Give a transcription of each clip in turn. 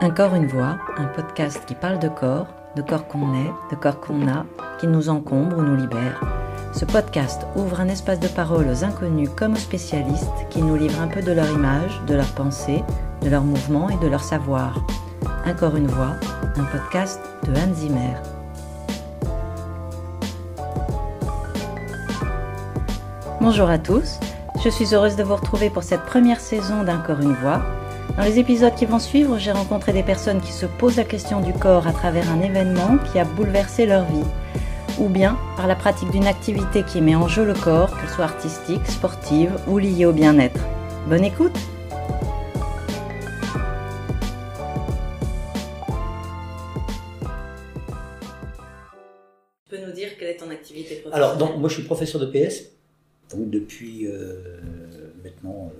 Un corps, une voix, un podcast qui parle de corps qu'on est, de corps qu'on a, qui nous encombre ou nous libère. Ce podcast ouvre un espace de parole aux inconnus comme aux spécialistes qui nous livrent un peu de leur image, de leur pensée, de leur mouvement et de leur savoir. Un corps, une voix, un podcast de Hans Zimmer. Bonjour à tous, je suis heureuse de vous retrouver pour cette première saison d'Un corps, une voix. Dans les épisodes qui vont suivre, j'ai rencontré des personnes qui se posent la question du corps à travers un événement qui a bouleversé leur vie, ou bien par la pratique d'une activité qui met en jeu le corps, qu'elle soit artistique, sportive ou liée au bien-être. Bonne écoute! Tu peux nous dire quelle est ton activité professionnelle? Alors, donc, moi je suis professeur de PS, donc depuis maintenant...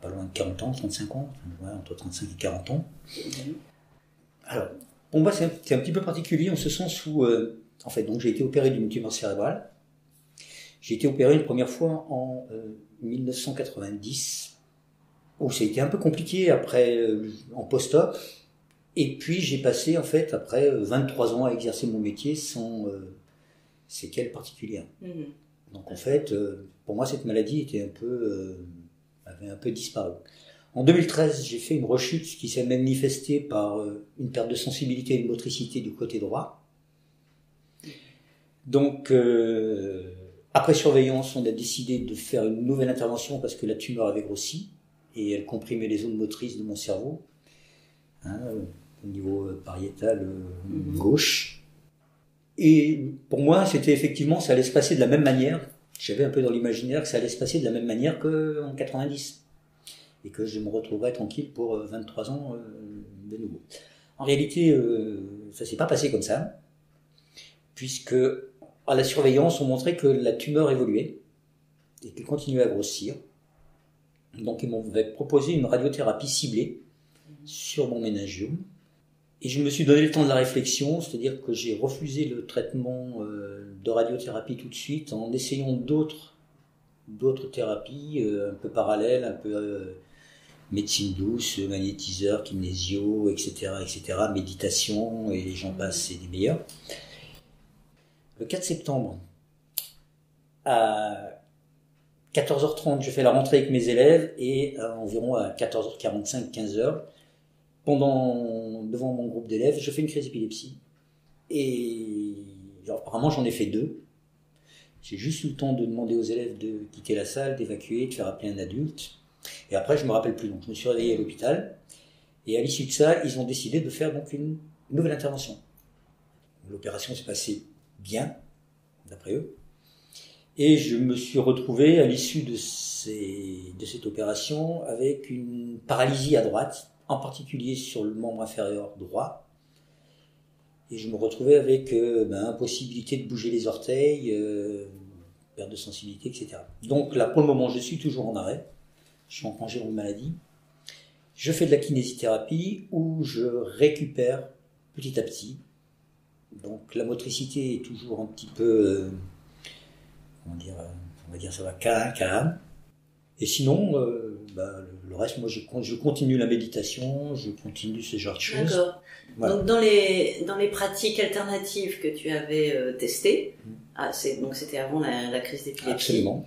pas loin de 40 ans, 35 ans, ouais, entre 35 et 40 ans. Alors, pour moi, c'est un petit peu particulier en ce sens où, en fait, donc j'ai été opéré d'une tumeur cérébrale. J'ai été opéré une première fois en 1990, où ça a été un peu compliqué après, en post-op. Et puis, j'ai passé, en fait, après 23 ans à exercer mon métier sans séquelles particulières. Donc, en fait, pour moi, cette maladie était un peu... avait un peu disparu. En 2013, j'ai fait une rechute qui s'est manifestée par une perte de sensibilité et de motricité du côté droit. Donc, après surveillance, on a décidé de faire une nouvelle intervention parce que la tumeur avait grossi et elle comprimait les zones motrices de mon cerveau, hein, au niveau pariétal gauche. Et pour moi, c'était effectivement, ça allait se passer de la même manière. J'avais un peu dans l'imaginaire que ça allait se passer de la même manière qu'en 90 et que je me retrouverais tranquille pour 23 ans de nouveau. En réalité, ça ne s'est pas passé comme ça, puisque à la surveillance, on montrait que la tumeur évoluait et qu'elle continuait à grossir. Donc ils m'avaient proposé une radiothérapie ciblée sur mon méningiome. Et je me suis donné le temps de la réflexion, c'est-à-dire que j'ai refusé le traitement de radiothérapie tout de suite en essayant d'autres thérapies un peu parallèles, un peu médecine douce, magnétiseur, kinésio, etc., méditation, et j'en passe, c'est des meilleurs. Le 4 septembre, à 14h30, je fais la rentrée avec mes élèves et environ à 14h45, 15h, devant mon groupe d'élèves, je fais une crise d'épilepsie. Et alors, apparemment, j'en ai fait 2. J'ai juste eu le temps de demander aux élèves de quitter la salle, d'évacuer, de faire appeler un adulte. Et après, je ne me rappelle plus. Donc, je me suis réveillé à l'hôpital. Et à l'issue de ça, ils ont décidé de faire donc une nouvelle intervention. L'opération s'est passée bien, d'après eux. Et je me suis retrouvé à l'issue de cette opération avec une paralysie à droite, en particulier sur le membre inférieur droit. Et je me retrouvais avec impossibilité de bouger les orteils, perte de sensibilité, etc. Donc là, pour le moment, je suis toujours en arrêt. Je suis en congé de maladie. Je fais de la kinésithérapie où je récupère petit à petit. Donc la motricité est toujours un petit peu... on va dire ça va calme. Et sinon... le reste, moi, je continue la méditation, je continue ce genre de choses. D'accord. Voilà. Donc, dans les pratiques alternatives que tu avais testées, donc c'était avant la crise d'épilepsie. Absolument.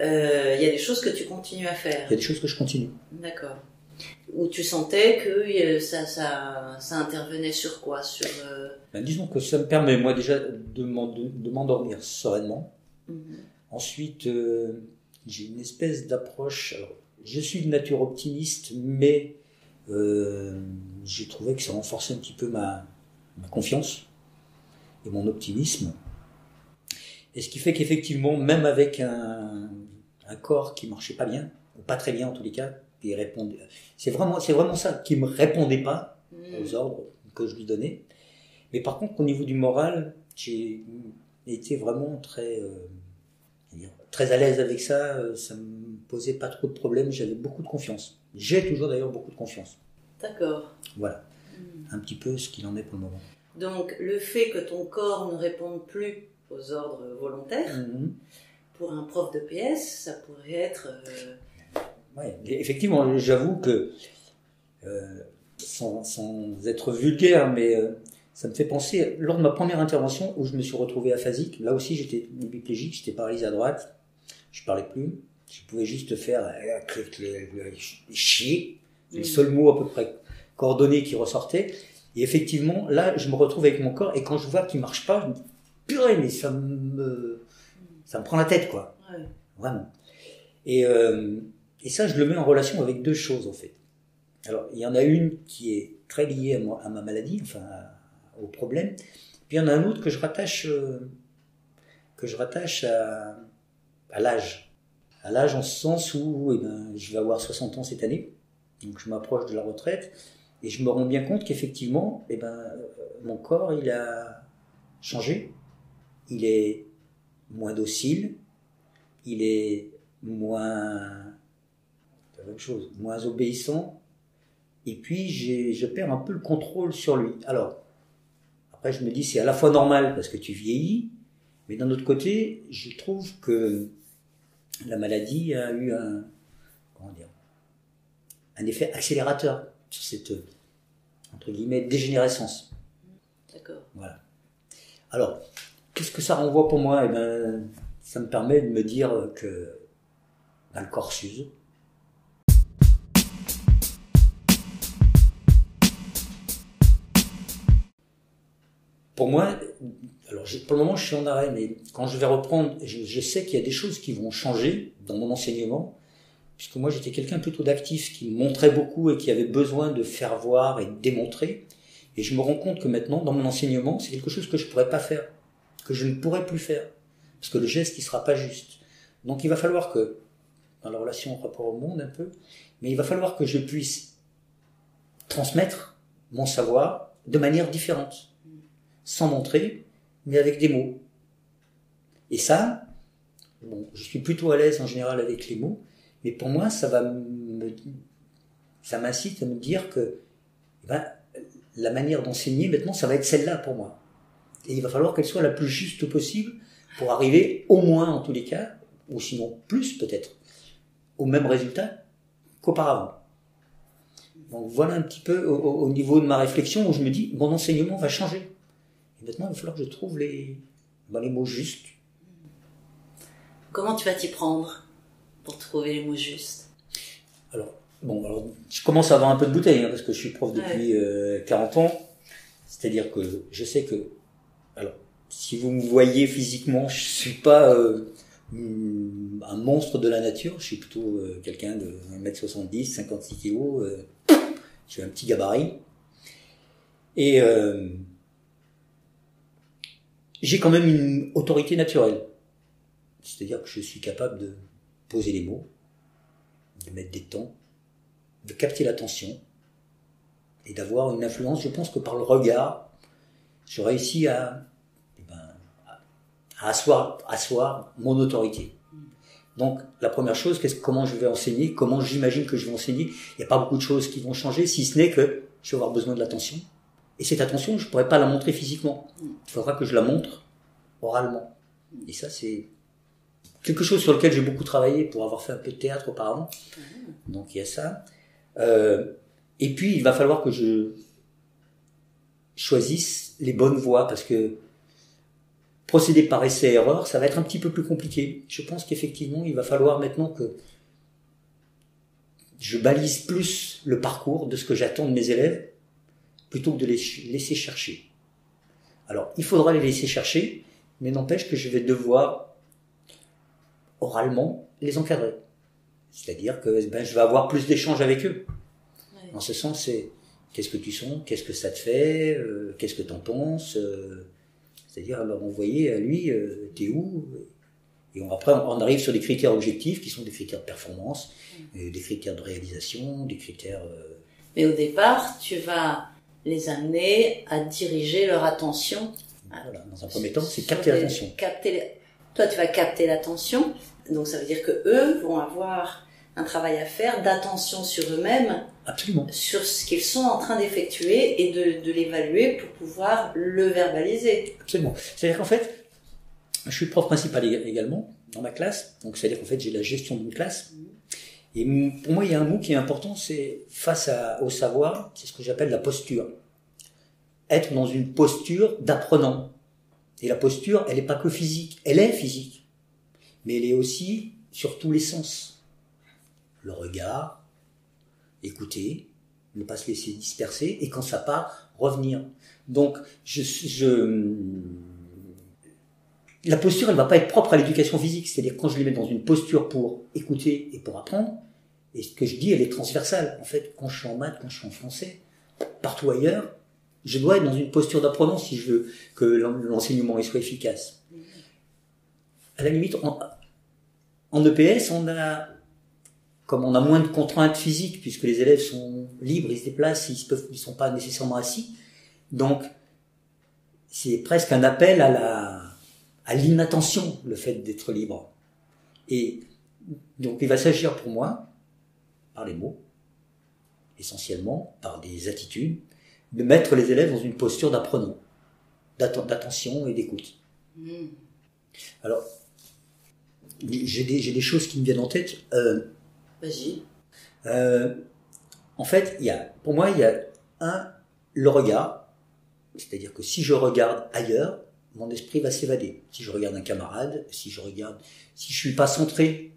Il y a des choses que tu continues à faire. Il y a des choses que je continue. D'accord. Où tu sentais que ça intervenait sur quoi? Sur disons que ça me permet, moi, déjà, de m'endormir sereinement. Ensuite, j'ai une espèce d'approche... Alors, je suis de nature optimiste, mais j'ai trouvé que ça renforçait un petit peu ma confiance et mon optimisme. Et ce qui fait qu'effectivement, même avec un corps qui ne marchait pas bien, ou pas très bien en tous les cas, qui répondait, c'est vraiment ça, qui ne me répondait pas aux ordres que je lui donnais. Mais par contre, au niveau du moral, j'ai été vraiment très... très à l'aise avec ça, ça ne me posait pas trop de problèmes, j'avais beaucoup de confiance. J'ai toujours d'ailleurs beaucoup de confiance. D'accord. Voilà, un petit peu ce qu'il en est pour le moment. Donc le fait que ton corps ne réponde plus aux ordres volontaires, pour un prof de PS, ça pourrait être... Oui, effectivement, j'avoue que sans être vulgaire, mais ça me fait penser, lors de ma première intervention où je me suis retrouvé aphasique, là aussi j'étais hemiplégique, j'étais paralysé à droite, je ne parlais plus, je pouvais juste faire chier, les seuls mots à peu près coordonnés qui ressortaient, et effectivement là je me retrouve avec mon corps, et quand je vois qu'il ne marche pas, je me dis purée, mais ça me prend la tête quoi, ouais. Vraiment. Et ça je le mets en relation avec deux choses en fait. Alors il y en a une qui est très liée à ma maladie, enfin au problème, puis il y en a un autre que je rattache à l'âge. À l'âge en ce sens où je vais avoir 60 ans cette année, donc je m'approche de la retraite, et je me rends bien compte qu'effectivement mon corps il a changé, il est moins docile, il est moins obéissant, et puis je perds un peu le contrôle sur lui. Alors après je me dis c'est à la fois normal parce que tu vieillis, mais d'un autre côté je trouve que la maladie a eu un effet accélérateur sur cette entre guillemets dégénérescence. D'accord. Voilà. Alors qu'est-ce que ça renvoie pour moi? Ça me permet de me dire que le corps s'use. Pour moi, alors pour le moment je suis en arrêt, mais quand je vais reprendre, je sais qu'il y a des choses qui vont changer dans mon enseignement, puisque moi j'étais quelqu'un plutôt d'actif, qui montrait beaucoup et qui avait besoin de faire voir et de démontrer, et je me rends compte que maintenant dans mon enseignement c'est quelque chose que je ne pourrais pas faire, que je ne pourrais plus faire, parce que le geste il ne sera pas juste. Donc il va falloir que, dans la relation rapport au monde un peu, mais il va falloir que je puisse transmettre mon savoir de manière différente, sans montrer, mais avec des mots. Et ça, bon, je suis plutôt à l'aise en général avec les mots, mais pour moi, ça m'incite à me dire que la manière d'enseigner, maintenant, ça va être celle-là pour moi. Et il va falloir qu'elle soit la plus juste possible pour arriver au moins, en tous les cas, ou sinon plus peut-être, au même résultat qu'auparavant. Donc voilà un petit peu au niveau de ma réflexion, où je me dis, mon enseignement va changer. Maintenant, il va falloir que je trouve les mots justes. Comment tu vas t'y prendre pour trouver les mots justes? Alors, je commence à avoir un peu de bouteille, parce que je suis prof depuis 40 ans. C'est-à-dire que je sais que... Alors, si vous me voyez physiquement, je ne suis pas un monstre de la nature. Je suis plutôt quelqu'un de 1m70, 56 kg. J'ai un petit gabarit. Et... j'ai quand même une autorité naturelle, c'est-à-dire que je suis capable de poser les mots, de mettre des temps, de capter l'attention et d'avoir une influence. Je pense que par le regard, je réussis à asseoir mon autorité. Donc la première chose, comment je vais enseigner, comment j'imagine que je vais enseigner. Il n'y a pas beaucoup de choses qui vont changer, si ce n'est que je vais avoir besoin de l'attention. Et cette attention, je ne pourrais pas la montrer physiquement. Il faudra que je la montre oralement. Et ça, c'est quelque chose sur lequel j'ai beaucoup travaillé pour avoir fait un peu de théâtre auparavant. Donc, il y a ça. Et puis, il va falloir que je choisisse les bonnes voies, parce que procéder par essai-erreur, ça va être un petit peu plus compliqué. Je pense qu'effectivement, il va falloir maintenant que je balise plus le parcours de ce que j'attends de mes élèves, plutôt que de les laisser chercher. Alors, il faudra les laisser chercher, mais n'empêche que je vais devoir, oralement, les encadrer. C'est-à-dire que je vais avoir plus d'échanges avec eux. Ouais. En ce sens, c'est qu'est-ce que tu sens, qu'est-ce que ça te fait, qu'est-ce que t'en penses, c'est-à-dire leur envoyer à lui, t'es où? Et après, on arrive sur des critères objectifs, qui sont des critères de performance, des critères de réalisation, des critères... Mais au départ, tu vas... les amener à diriger leur attention. Voilà, dans un premier temps, c'est capter l'attention. Toi, tu vas capter l'attention, donc ça veut dire que eux vont avoir un travail à faire d'attention sur eux-mêmes, absolument, sur ce qu'ils sont en train d'effectuer et de l'évaluer pour pouvoir le verbaliser. Absolument. C'est-à-dire qu'en fait, je suis prof principal également dans ma classe, donc c'est-à-dire qu'en fait j'ai la gestion d'une classe, Et pour moi, il y a un mot qui est important, c'est face au savoir, c'est ce que j'appelle la posture. Être dans une posture d'apprenant. Et la posture, elle n'est pas que physique. Elle est physique. Mais elle est aussi sur tous les sens. Le regard, écouter, ne pas se laisser disperser, et quand ça part, revenir. Donc, la posture, elle ne va pas être propre à l'éducation physique. C'est-à-dire, quand je les mets dans une posture pour écouter et pour apprendre, et ce que je dis, elle est transversale. En fait, quand je suis en maths, quand je suis en français, partout ailleurs, je dois être dans une posture d'apprenant si je veux que l'enseignement soit efficace. À la limite, en EPS, comme on a moins de contraintes physiques, puisque les élèves sont libres, ils se déplacent, ils ne sont pas nécessairement assis. Donc, c'est presque un appel à l'inattention, le fait d'être libre. Et donc, il va s'agir pour moi, par les mots, essentiellement, par des attitudes, de mettre les élèves dans une posture d'apprenant, d'attention et d'écoute. Alors, j'ai des choses qui me viennent en tête. Vas-y. En fait, pour moi, il y a le regard. C'est-à-dire que si je regarde ailleurs, mon esprit va s'évader. Si je regarde un camarade, si je suis pas centré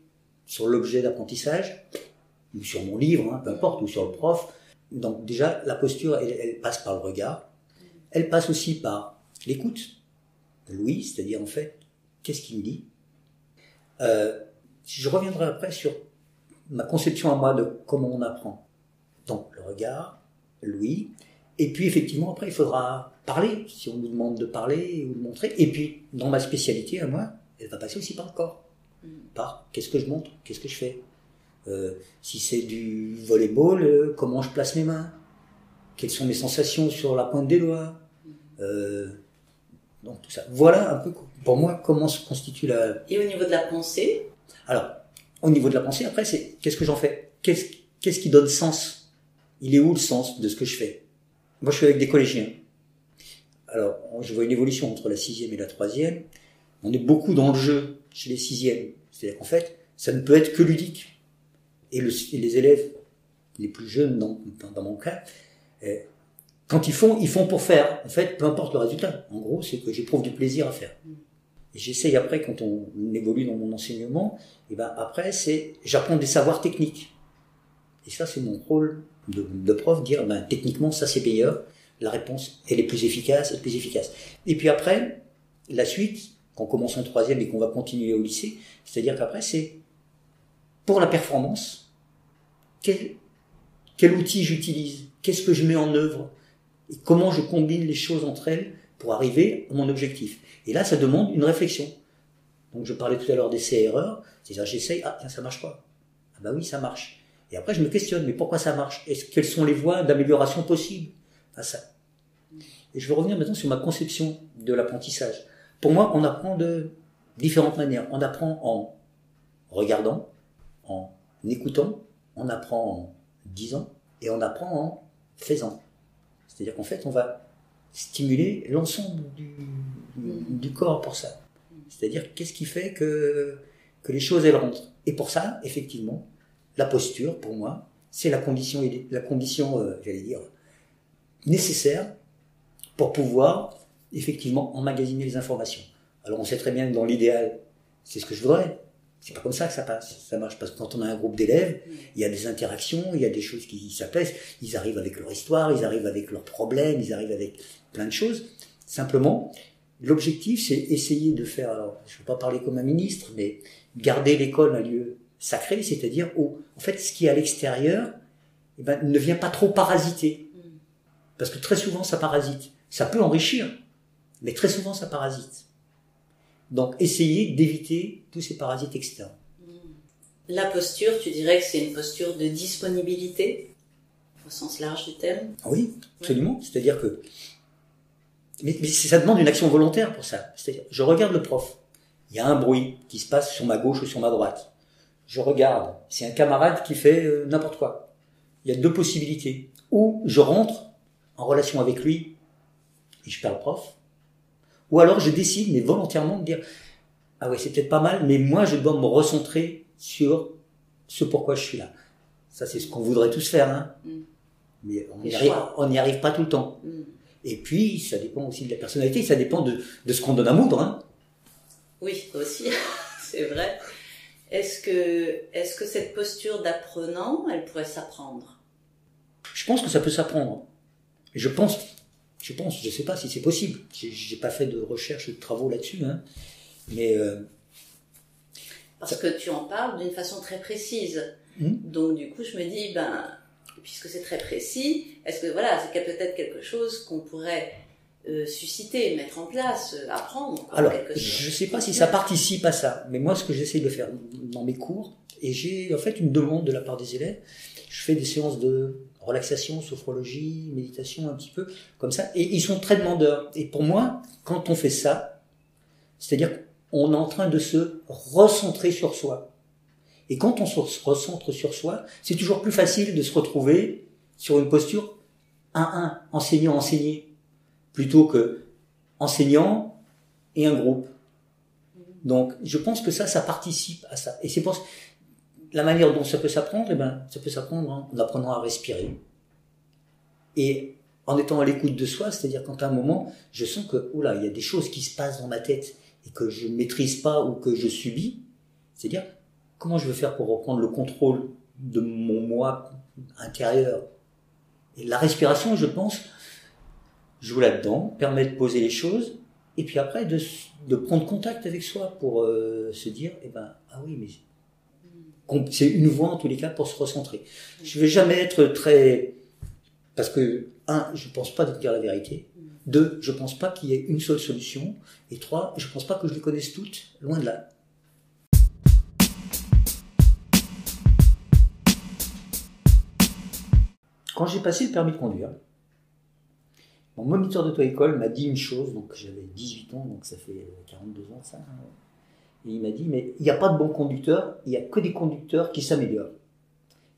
sur l'objet d'apprentissage, ou sur mon livre, peu importe, ou sur le prof. Donc déjà, la posture, elle passe par le regard. Elle passe aussi par l'écoute. L'ouïe, c'est-à-dire en fait, qu'est-ce qu'il me dit? Je reviendrai après sur ma conception à moi de comment on apprend. Donc le regard, l'ouïe, et puis effectivement après il faudra parler, si on nous demande de parler ou de montrer, et puis dans ma spécialité à moi, elle va passer aussi par le corps, par qu'est-ce que je montre, qu'est-ce que je fais, si c'est du volleyball, comment je place mes mains, quelles sont mes sensations sur la pointe des doigts, donc tout ça. Voilà un peu pour moi comment se constitue la... Et au niveau de la pensée? Alors, au niveau de la pensée, après, c'est qu'est-ce que j'en fais? Qu'est-ce qui donne sens? Il est où le sens de ce que je fais? Moi, je suis avec des collégiens. Alors, je vois une évolution entre la 6e et la 3e. On est beaucoup dans le jeu chez les 6e. C'est-à-dire qu'en fait, ça ne peut être que ludique. Et les élèves les plus jeunes, dans mon cas, quand ils font pour faire. En fait, peu importe le résultat. En gros, c'est que j'éprouve du plaisir à faire. Et j'essaye après, quand on évolue dans mon enseignement, et ben après, j'apprends des savoirs techniques. Et ça, c'est mon rôle de prof, dire techniquement, ça c'est meilleur, la réponse, elle est plus efficace, Et puis après, la suite, quand on commence en 3e et qu'on va continuer au lycée, c'est-à-dire qu'après, c'est pour la performance, quel outil j'utilise, qu'est-ce que je mets en œuvre, et comment je combine les choses entre elles pour arriver à mon objectif. Et là, ça demande une réflexion. Donc, je parlais tout à l'heure d'essais erreurs. C'est-à-dire, j'essaye, tiens, ça marche pas. Ah bah oui, ça marche. Et après, je me questionne, mais pourquoi ça marche? Quelles sont les voies d'amélioration possibles à ça? Et je vais revenir maintenant sur ma conception de l'apprentissage. Pour moi, on apprend de différentes manières. On apprend en regardant, en écoutant, on apprend en disant, et on apprend en faisant. C'est-à-dire qu'en fait, on va stimuler l'ensemble du corps pour ça. C'est-à-dire, qu'est-ce qui fait que les choses, elles rentrent. Et pour ça, effectivement, la posture, pour moi, c'est la condition j'allais dire, nécessaire pour pouvoir, effectivement, emmagasiner les informations. Alors, on sait très bien que dans l'idéal, c'est ce que je voudrais. C'est pas comme ça que ça marche. Parce que quand on a un groupe d'élèves, il y a des interactions, il y a des choses qui s'apaisent. Ils arrivent avec leur histoire, ils arrivent avec leurs problèmes, ils arrivent avec plein de choses. Simplement, l'objectif, c'est essayer de faire, alors je ne veux pas parler comme un ministre, mais garder l'école un lieu sacré, c'est-à-dire où, en fait, ce qui est à l'extérieur ne vient pas trop parasiter. Parce que très souvent, ça parasite. Ça peut enrichir, mais très souvent, ça parasite. Donc, essayer d'éviter tous ces parasites externes. La posture, tu dirais que c'est une posture de disponibilité, au sens large du terme? Oui, absolument. C'est-à-dire que... Mais ça demande une action volontaire pour ça. C'est-à-dire, je regarde le prof. Il y a un bruit qui se passe sur ma gauche ou sur ma droite. Je regarde. C'est un camarade qui fait n'importe quoi. Il y a deux possibilités. Ou je rentre en relation avec lui et je perds le prof. Ou alors je décide, mais volontairement, de dire « Ah ouais, c'est peut-être pas mal, mais moi je dois me recentrer sur ce pourquoi je suis là. Ça, c'est ce qu'on voudrait tous faire, hein. Mais on n'y arrive pas tout le temps. Et puis, ça dépend aussi de la personnalité, ça dépend de ce qu'on donne à moudre, hein. Oui, aussi, c'est vrai. Est-ce que cette posture d'apprenant, elle pourrait s'apprendre? Je pense que ça peut s'apprendre. Je pense, je sais pas si c'est possible. J'ai pas fait de recherche ou de travaux là-dessus, hein. Mais parce ça... que tu en parles d'une façon très précise. Donc du coup, je me dis, puisque c'est très précis, est-ce que voilà, c'est peut-être quelque chose qu'on pourrait susciter, mettre en place, apprendre. Alors, je sais pas si ça participe à ça, mais moi, ce que j'essaie de faire dans mes cours, et j'ai en fait une demande de la part des élèves, je fais des séances de relaxation, sophrologie, méditation, un petit peu, comme ça, et ils sont très demandeurs. Et pour moi, quand on fait ça, c'est-à-dire qu'on est en train de se recentrer sur soi. Et quand on se recentre sur soi, c'est toujours plus facile de se retrouver sur une posture 1-1, enseignant-enseigné, plutôt que enseignant et un groupe. Donc, je pense que ça participe à ça. Et c'est pour la manière dont ça peut s'apprendre, ça peut s'apprendre en apprenant à respirer. Et en étant à l'écoute de soi, c'est-à-dire quand à un moment, je sens que, oula, il y a des choses qui se passent dans ma tête et que je ne maîtrise pas ou que je subis, c'est-à-dire, comment je veux faire pour reprendre le contrôle de mon moi intérieur? Et la respiration, je pense, joue là-dedans, permet de poser les choses, et puis après de prendre contact avec soi pour se dire, ah oui, mais c'est une voie en tous les cas pour se recentrer. Je ne vais jamais être très... Parce que, 1, je ne pense pas de dire la vérité. 2, je ne pense pas qu'il y ait une seule solution. Et 3, je ne pense pas que je les connaisse toutes, loin de là. Quand j'ai passé le permis de conduire, mon moniteur d'auto-école m'a dit une chose, donc j'avais 18 ans, donc ça fait 42 ans, ça. Et il m'a dit, mais il n'y a pas de bons conducteurs, il n'y a que des conducteurs qui s'améliorent.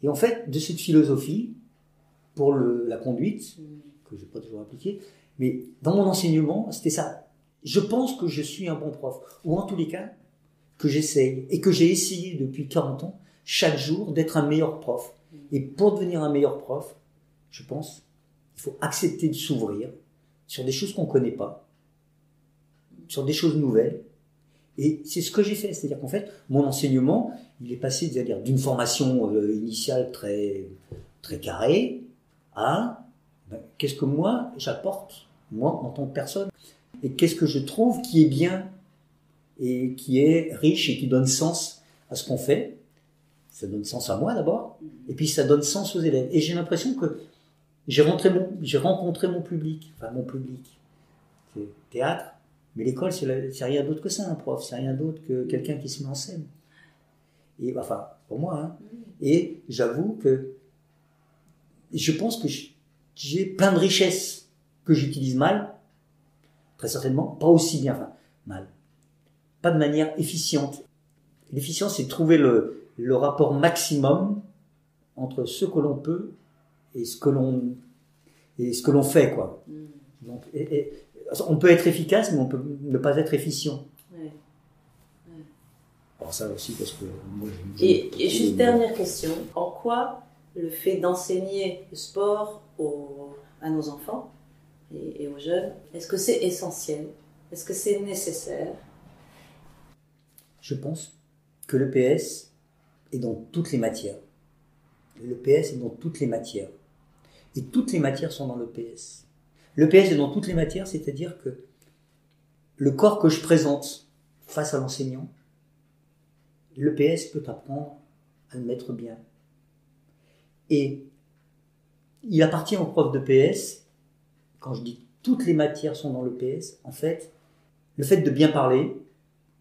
Et en fait, de cette philosophie, pour la conduite, que je n'ai pas toujours appliquée, mais dans mon enseignement, c'était ça. Je pense que je suis un bon prof, ou en tous les cas, que j'essaye, et que j'ai essayé depuis 40 ans, chaque jour, d'être un meilleur prof. Et pour devenir un meilleur prof, je pense, il faut accepter de s'ouvrir sur des choses qu'on ne connaît pas, sur des choses nouvelles. Et c'est ce que j'ai fait. C'est-à-dire qu'en fait, mon enseignement, il est passé d'une formation initiale très, très carrée à qu'est-ce que moi j'apporte, moi en tant que personne, et qu'est-ce que je trouve qui est bien et qui est riche et qui donne sens à ce qu'on fait. Ça donne sens à moi d'abord, et puis ça donne sens aux élèves. Et j'ai l'impression que j'ai rencontré mon public, c'est théâtre, mais l'école, c'est rien d'autre que ça, un prof, c'est rien d'autre que quelqu'un qui se met en scène. Et, pour moi, hein. Et j'avoue que je pense que j'ai plein de richesses que j'utilise mal, très certainement, pas aussi bien, mal, pas de manière efficiente. L'efficience, c'est de trouver le rapport maximum entre ce que l'on peut et ce que l'on fait, quoi. Donc, on peut être efficace, mais on peut ne pas être efficient. Ouais. Ouais. Alors ça aussi, parce que moi, et juste dernière question, en quoi le fait d'enseigner le sport à nos enfants et aux jeunes, est-ce que c'est essentiel? Est-ce que c'est nécessaire? Je pense que l'EPS est dans toutes les matières. L'EPS est dans toutes les matières. Et toutes les matières sont dans l'EPS. L'EPS est dans toutes les matières, c'est-à-dire que le corps que je présente face à l'enseignant, l'EPS peut apprendre à le mettre bien. Et il appartient au prof d'EPS, quand je dis toutes les matières sont dans l'EPS, en fait, le fait de bien parler,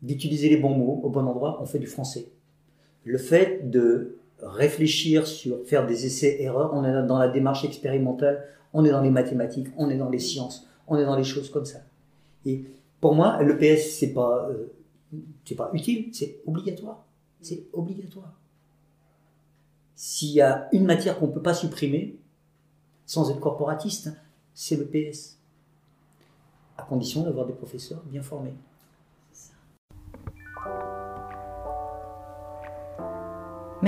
d'utiliser les bons mots au bon endroit, on fait du français. Le fait de réfléchir sur faire des essais-erreurs, on est dans la démarche expérimentale, on est dans les mathématiques, on est dans les sciences, on est dans les choses comme ça. Et pour moi, l'EPS, c'est pas utile, c'est obligatoire. C'est obligatoire. S'il y a une matière qu'on ne peut pas supprimer, sans être corporatiste, c'est l'EPS. À condition d'avoir des professeurs bien formés.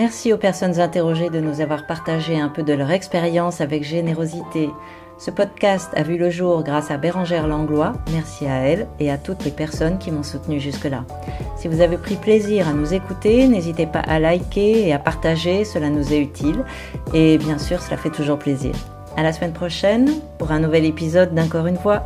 Merci aux personnes interrogées de nous avoir partagé un peu de leur expérience avec générosité. Ce podcast a vu le jour grâce à Bérangère Langlois. Merci à elle et à toutes les personnes qui m'ont soutenue jusque-là. Si vous avez pris plaisir à nous écouter, n'hésitez pas à liker et à partager, cela nous est utile. Et bien sûr, cela fait toujours plaisir. À la semaine prochaine pour un nouvel épisode d'Encore une fois.